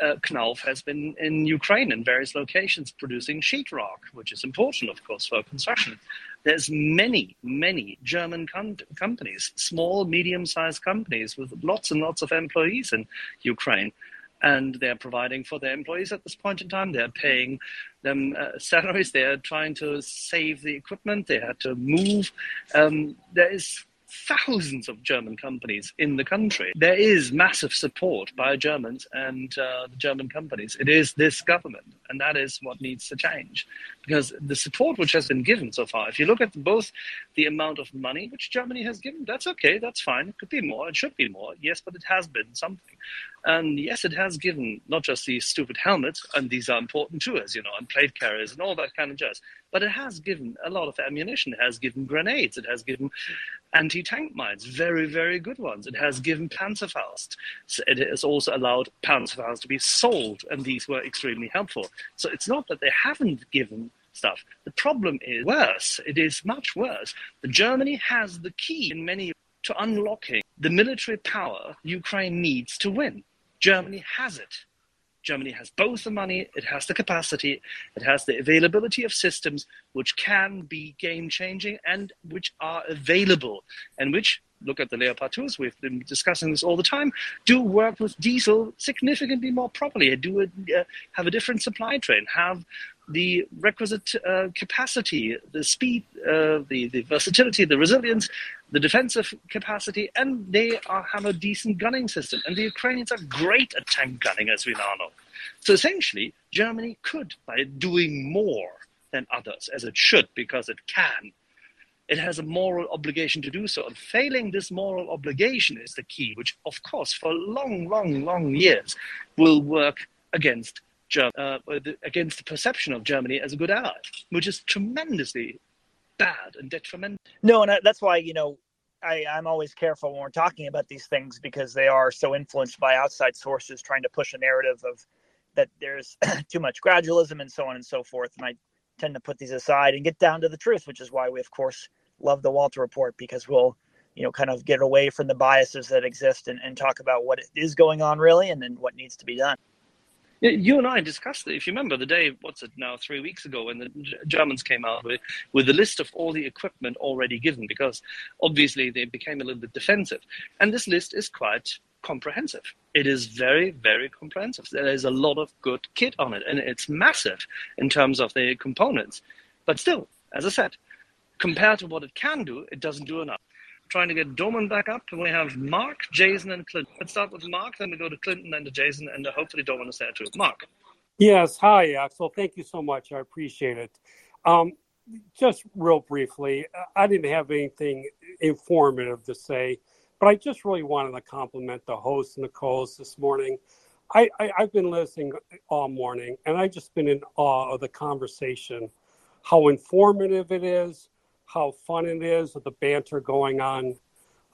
Uh, Knauf has been in Ukraine in various locations producing sheetrock, which is important, of course, for construction. There's many, many German com- companies, small, medium-sized companies with lots and lots of employees in Ukraine. And they're providing for their employees at this point in time. They're paying them uh, salaries. They're trying to save the equipment. They had to move. Um, there is thousands of German companies in the country. There is massive support by Germans and uh, the German companies. It is this government, and that is what needs to change. Because the support which has been given so far, if you look at both the amount of money which Germany has given, that's okay, that's fine. It could be more, it should be more. Yes, but it has been something. And yes, it has given not just these stupid helmets, and these are important too, as you know, and plate carriers and all that kind of jazz. But it has given a lot of ammunition. It has given grenades. It has given anti-tank mines, very, very good ones. It has given Panzerfaust. So it has also allowed Panzerfaust to be sold, and these were extremely helpful. So it's not that they haven't given stuff. The problem is worse. It is much worse. The Germany has the key in many to unlocking the military power Ukraine needs to win. Germany has it. Germany has both the money, it has the capacity, it has the availability of systems which can be game-changing and which are available and which, look at the Leopards, we've been discussing this all the time, do work with diesel significantly more properly, do it, uh, have a different supply train, have the requisite uh, capacity, the speed, uh, the, the versatility, the resilience, the defensive capacity, and they are, have a decent gunning system. And the Ukrainians are great at tank gunning, as we now know. So essentially, Germany could, by doing more than others, as it should, because it can, it has a moral obligation to do so. And failing this moral obligation is the key, which, of course, for long, long, long years will work against Germany, uh, against the perception of Germany as a good ally, which is tremendously bad and detrimental. No, and I, that's why, you know, I, I'm always careful when we're talking about these things, because they are so influenced by outside sources trying to push a narrative of that there's too much gradualism and so on and so forth. And I tend to put these aside and get down to the truth, which is why we, of course, love the Walter Report, because we'll, you know, kind of get away from the biases that exist and, and talk about what is going on really and then what needs to be done. You and I discussed it, if you remember, the day, what's it now, three weeks ago, when the Germans came out with, with a list of all the equipment already given, because obviously they became a little bit defensive. And this list is quite comprehensive. It is very, very comprehensive. There is a lot of good kit on it, and it's massive in terms of the components. But still, as I said, compared to what it can do, it doesn't do enough. We're trying to get Doman back up. We have Mark, Jason, and Clinton. Let's start with Mark, then we go to Clinton and to Jason, and hopefully Doman is there too. Mark. Yes, hi, Axel. Thank you so much. I appreciate it. Um, just real briefly, I didn't have anything informative to say, but I just really wanted to compliment the host and the co-host this morning. I, I, I've been listening all morning, and I've just been in awe of the conversation, how informative it is, how fun it is with the banter going on.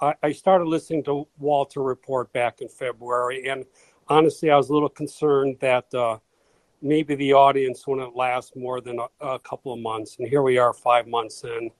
I, I started listening to Walter Report back in February, and honestly, I was a little concerned that uh, maybe the audience wouldn't last more than a, a couple of months. And here we are five months in,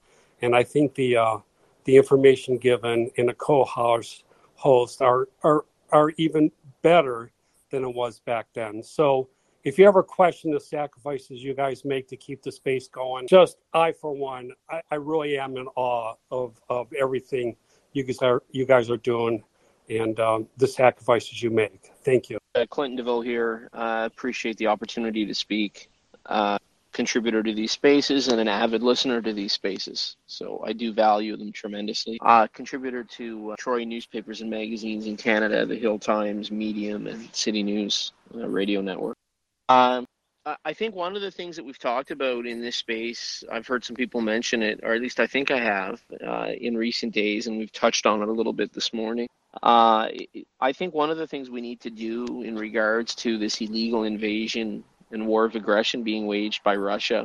and I think the uh, the information given in a co-host host are, are, are even better than it was back then. So if you ever question the sacrifices you guys make to keep the space going, just I, for one, I, I really am in awe of, of everything you guys are, you guys are doing and um, the sacrifices you make. Thank you. Uh, Clinton DeVille here. I uh, appreciate the opportunity to speak. Uh, contributor to these spaces and an avid listener to these spaces. So I do value them tremendously. Uh, contributor to uh, Troy newspapers and magazines in Canada, the Hill Times, Medium, and City News uh, radio network. Um, I think one of the things that we've talked about in this space, I've heard some people mention it, or at least I think I have uh, in recent days, and we've touched on it a little bit this morning. Uh, I think one of the things we need to do in regards to this illegal invasion and war of aggression being waged by Russia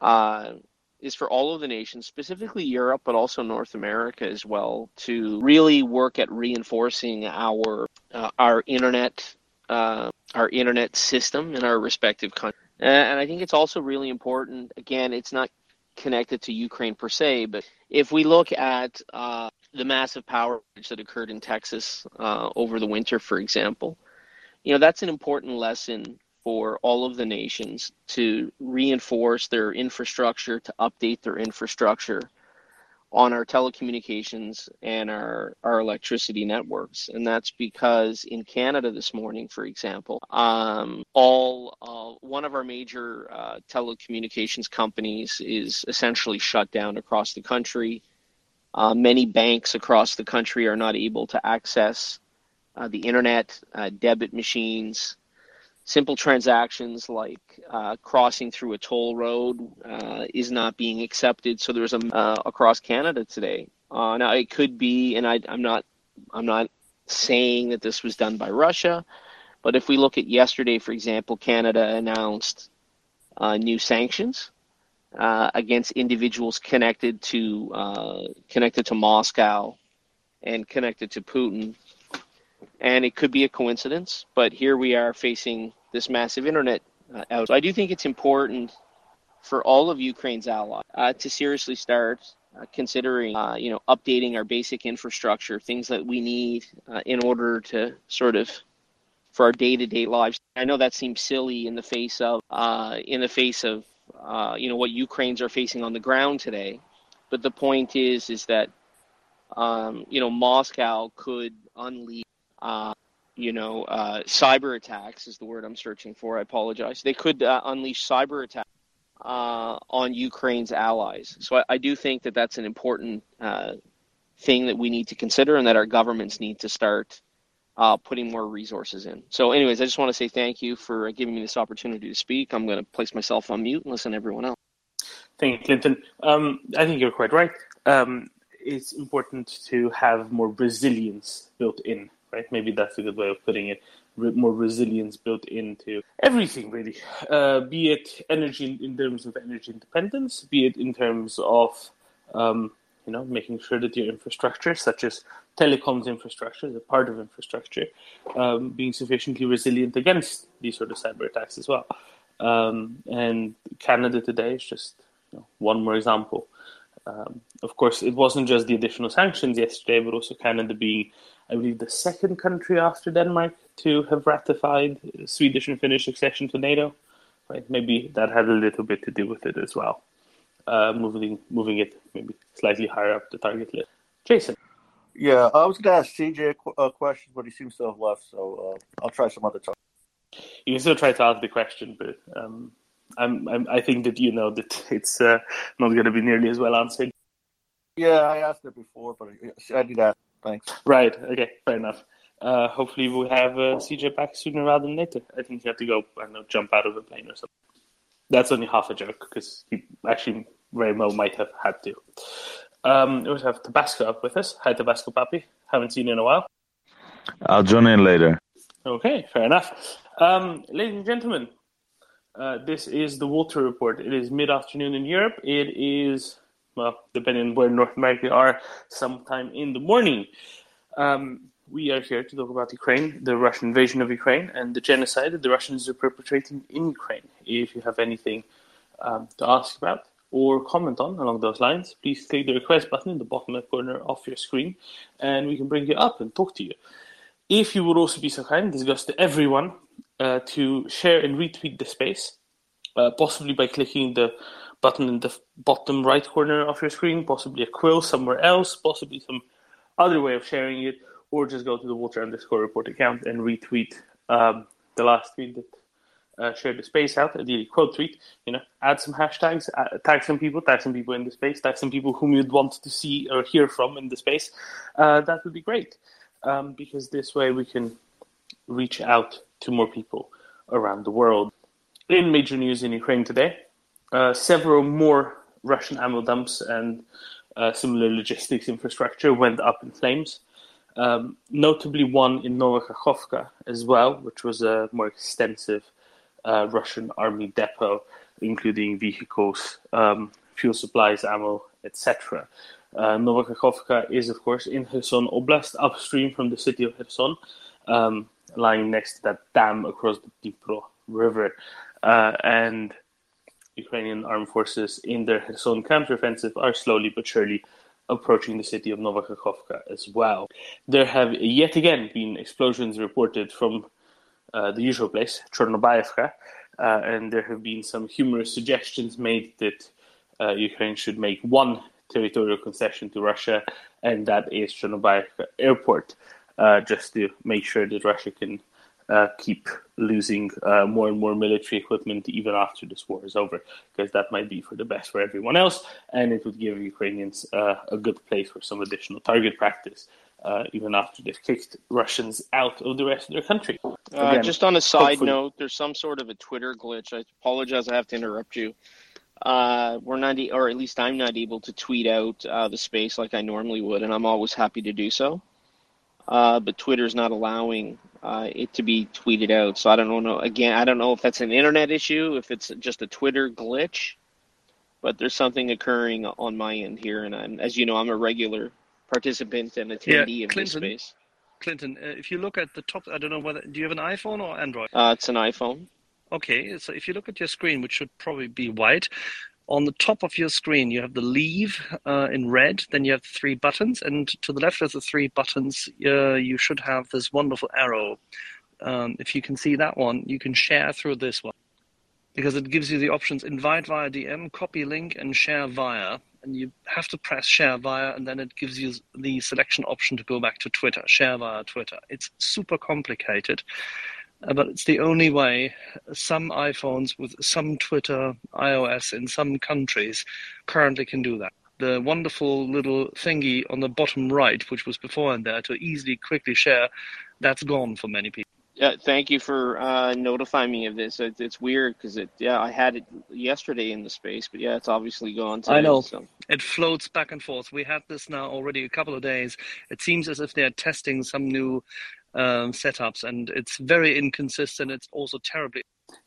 uh, is for all of the nations, specifically Europe, but also North America as well, to really work at reinforcing our uh, our internet Uh, our internet system in our respective countries. And I think it's also really important, again, it's not connected to Ukraine per se, but if we look at uh, the massive power outage that occurred in Texas uh, over the winter, for example, you know, that's an important lesson for all of the nations to reinforce their infrastructure, to update their infrastructure on our telecommunications and our, our electricity networks. And that's because in Canada this morning, for example, um, all uh, one of our major uh, telecommunications companies is essentially shut down across the country. Uh, many banks across the country are not able to access uh, the internet, uh, debit machines. Simple transactions like uh, crossing through a toll road uh, is not being accepted. So there's a uh, across Canada today. Uh, now it could be, and I, I'm not, I'm not saying that this was done by Russia, but if we look at yesterday, for example, Canada announced uh, new sanctions uh, against individuals connected to uh, connected to Moscow and connected to Putin. And it could be a coincidence, but here we are facing this massive internet uh, outage. So I do think it's important for all of Ukraine's allies uh, to seriously start uh, considering, uh, you know, updating our basic infrastructure, things that we need uh, in order to sort of for our day-to-day lives. I know that seems silly in the face of, uh, in the face of, uh, you know, what Ukrainians are facing on the ground today, but the point is, is that, um, you know, Moscow could unleash. Uh, you know, uh, cyber attacks is the word I'm searching for. I apologize. They could uh, unleash cyber attacks uh, on Ukraine's allies. So I, I do think that that's an important uh, thing that we need to consider and that our governments need to start uh, putting more resources in. So anyways, I just want to say thank you for giving me this opportunity to speak. I'm going to place myself on mute and listen to everyone else. Thank you, Clinton. Um, I think you're quite right. Um, it's important to have more resilience built in. Right, maybe that's a good way of putting it. More resilience built into everything, really. Uh, be it energy in terms of energy independence, be it in terms of um, you know making sure that your infrastructure, such as telecoms infrastructure, the part of infrastructure, um, being sufficiently resilient against these sort of cyber attacks as well. Um, and Canada today is just you know, one more example. Um, of course, it wasn't just the additional sanctions yesterday, but also Canada being, I believe, the second country after Denmark to have ratified Swedish and Finnish accession to NATO. Right? Maybe that had a little bit to do with it as well, uh, moving moving it maybe slightly higher up the target list. Jason. Yeah, I was going to ask C J a, a question, but he seems to have left, so uh, I'll try some other time. You can still try to ask the question, but um, I'm, I'm, I think that you know that it's uh, not going to be nearly as well answered. Yeah, I asked it before, but I, I did ask. Thanks. Right, okay, fair enough. Uh, hopefully we'll have uh, C J back sooner rather than later. I think he had to go, I don't know, jump out of a plane or something. That's only half a joke, because he actually very well might have had to. Um, we have Tabasco up with us. Hi, Tabasco Papi. Haven't seen you in a while. I'll join in later. Okay, fair enough. Um, ladies and gentlemen, uh, this is the Walter Report. It is mid-afternoon in Europe. It is, well, depending on where North America are, sometime in the morning. Um, we are here to talk about Ukraine, the Russian invasion of Ukraine, and the genocide that the Russians are perpetrating in Ukraine. If you have anything um, to ask about, or comment on along those lines, please click the request button in the bottom left corner of your screen, and we can bring you up and talk to you. If you would also be so kind, this goes to everyone, uh, to share and retweet the space, uh, possibly by clicking the button in the bottom right corner of your screen, possibly a quill somewhere else, possibly some other way of sharing it, or just go to the Walter underscore report account and retweet um, the last tweet that Uh, share the space out, ideally quote tweet, you know, add some hashtags, uh, tag some people, tag some people in the space, tag some people whom you'd want to see or hear from in the space. Uh, that would be great, um, because this way we can reach out to more people around the world. In major news in Ukraine today, uh, several more Russian ammo dumps and uh, similar logistics infrastructure went up in flames. Um, notably one in Nova Kakhovka as well, which was a more extensive Uh, Russian army depot, including vehicles, um, fuel supplies, ammo, et cetera. Uh, Nova Kakhovka is, of course, in Kherson Oblast, upstream from the city of Kherson, um, lying next to that dam across the Dnipro river. Uh, and Ukrainian armed forces in their Kherson counteroffensive are slowly but surely approaching the city of Nova Kakhovka as well. There have yet again been explosions reported from Uh, the usual place, Chornobaivka, uh, and there have been some humorous suggestions made that uh, Ukraine should make one territorial concession to Russia, and that is Chornobaivka airport, uh, just to make sure that Russia can uh, keep losing uh, more and more military equipment even after this war is over, because that might be for the best for everyone else, and it would give Ukrainians uh, a good place for some additional target practice. Uh, even after they've kicked Russians out of the rest of their country. Again, uh, just on a side hopefully. note, there's some sort of a Twitter glitch. I apologize, I have to interrupt you. Uh, we're not, e- or at least I'm not able to tweet out uh, the space like I normally would, and I'm always happy to do so. Uh, but Twitter's not allowing uh, it to be tweeted out, so I don't know. Again, I don't know if that's an internet issue, if it's just a Twitter glitch, but there's something occurring on my end here, and I'm, as you know, I'm a regular participant and attendee yeah, of this space. Clinton, uh, if you look at the top, I don't know whether, do you have an iPhone or Android? Uh, it's an iPhone. Okay, so if you look at your screen, which should probably be white, on the top of your screen, you have the leave uh, in red, then you have three buttons, and to the left of the three buttons, uh, you should have this wonderful arrow. Um, if you can see that one, you can share through this one, because it gives you the options invite via D M, copy link, and share via. And you have to press share via, and then it gives you the selection option to go back to Twitter, share via Twitter. It's super complicated, but it's the only way some iPhones with some Twitter iOS in some countries currently can do that. The wonderful little thingy on the bottom right, which was before in there, to easily, quickly share, that's gone for many people. Yeah, thank you for uh, notifying me of this. It, it's weird because it, yeah, I had it yesterday in the space, but yeah, it's obviously gone today. I know. So. It floats back and forth. We had this now already a couple of days. It seems as if they're testing some new um, setups, and it's very inconsistent. It's also terribly.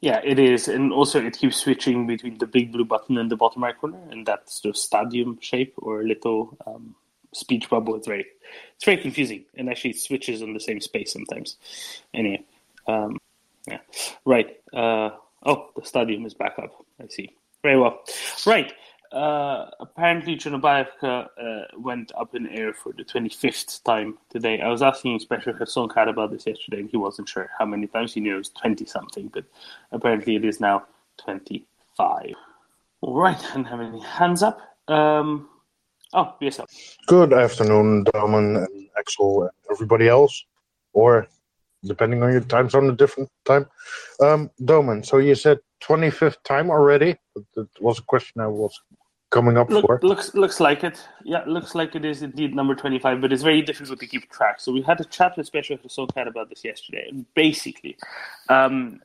Yeah, it is. And also it keeps switching between the big blue button and the bottom right corner, and that's the stadium shape or a little um, speech bubble. It's very, it's very confusing, and actually it switches on the same space sometimes. Anyway, um, yeah, right. Uh, oh, the stadium is back up. I see. Very well. Right. Uh, apparently, Chornobaivka uh, went up in air for the twenty-fifth time today. I was asking Special Kherson Kat about this yesterday, and he wasn't sure how many times. He knew it was twenty-something, but apparently it is now twenty-five. All right, I don't have any hands up. Um, Oh, yes, sir. Good afternoon, Daman and Axel and everybody else, or depending on your time zone, a different time. Um, Doman, so you said twenty-fifth time already? That was a question I was coming up Look, for. Looks looks like it. Yeah, looks like it is indeed number twenty-five, but it's very difficult to keep track. So we had a chat with Special Cat about this yesterday. And basically, um,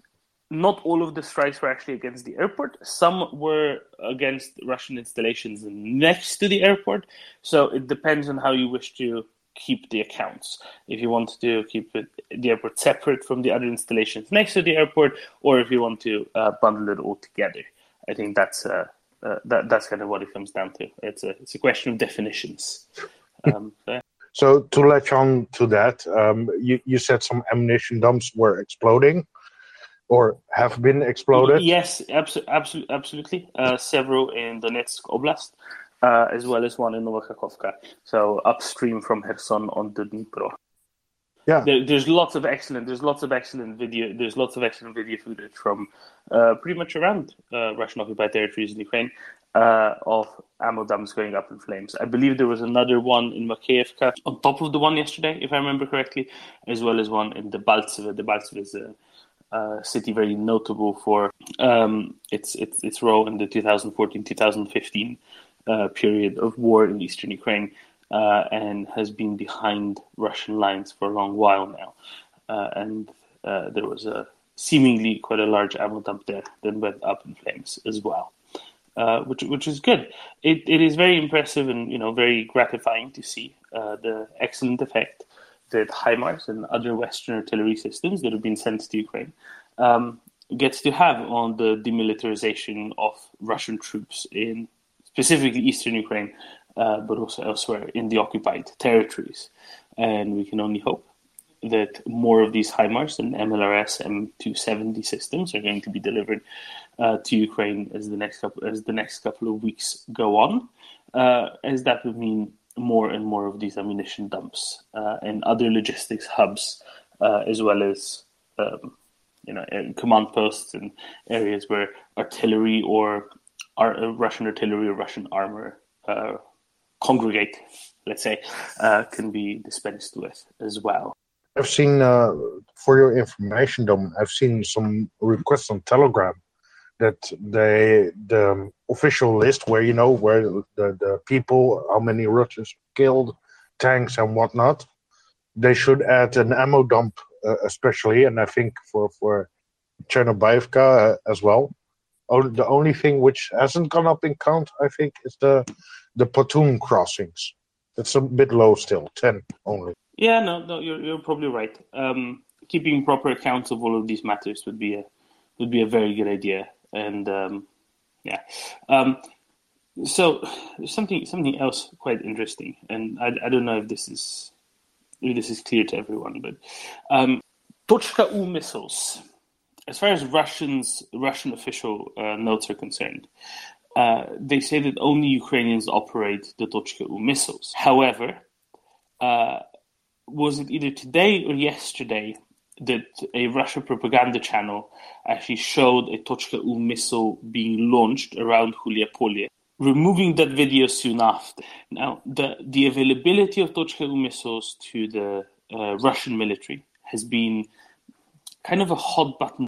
not all of the strikes were actually against the airport. Some were against Russian installations next to the airport. So it depends on how you wish to keep the accounts. If you want to keep it, the airport separate from the other installations next to the airport, or if you want to uh, bundle it all together. I think that's uh, uh, that, that's kind of what it comes down to. It's a, it's a question of definitions. Um, so. so to latch on to that, um, you, you said some ammunition dumps were exploding or have been exploded? Yes, abso- abso- absolutely. Uh, several in Donetsk Oblast. Uh, as well as one in Nova Kakhovka, so upstream from Kherson onto Dnipro. Yeah, there, there's lots of excellent. There's lots of excellent video. There's lots of excellent video footage from uh, pretty much around uh, Russian occupied territories in Ukraine uh, of ammo dumps going up in flames. I believe there was another one in Makiivka on top of the one yesterday, if I remember correctly, as well as one in the Baltseve. The Baltseve is a Uh, city very notable for um, its its its role in the two thousand fourteen two thousand fifteen uh, period of war in eastern Ukraine, uh, and has been behind Russian lines for a long while now. Uh, and uh, there was a seemingly quite a large ammo dump there that went up in flames as well, uh, which which is good. It it is very impressive and you know very gratifying to see uh, the excellent effect that HIMARS and other Western artillery systems that have been sent to Ukraine um, gets to have on the demilitarization of Russian troops in specifically eastern Ukraine, uh, but also elsewhere in the occupied territories. And we can only hope that more of these HIMARS and M L R S M two seventy systems are going to be delivered uh, to Ukraine as the next couple, as the next couple of weeks go on, uh, as that would mean more and more of these ammunition dumps uh, and other logistics hubs, uh, as well as um, you know command posts and areas where artillery or ar- Russian artillery or Russian armor uh, congregate, let's say, uh, can be dispensed with as well. I've seen, uh, for your information, Dom, I've seen some requests on Telegram that they, the official list where, you know, where the, the people, how many Russians killed, tanks and whatnot, they should add an ammo dump, uh, especially, and I think for, for Chornobaivka uh, as well. Oh, the only thing which hasn't gone up in count, I think, is the the platoon crossings. It's a bit low still, ten only. Yeah, no, no, you're, you're probably right. Um, keeping proper accounts of all of these matters would be a, would be a very good idea. And um, yeah, um, so something something else quite interesting, and I, I don't know if this is if this is clear to everyone, but um, Tochka-U missiles. As far as Russians Russian official uh, notes are concerned, uh, they say that only Ukrainians operate the Tochka-U missiles. However, uh, was it either today or yesterday that a Russia propaganda channel actually showed a Tochka-U missile being launched around Huliapolye, removing that video soon after. Now, the, the availability of Tochka-U missiles to the uh, Russian military has been kind of a hot button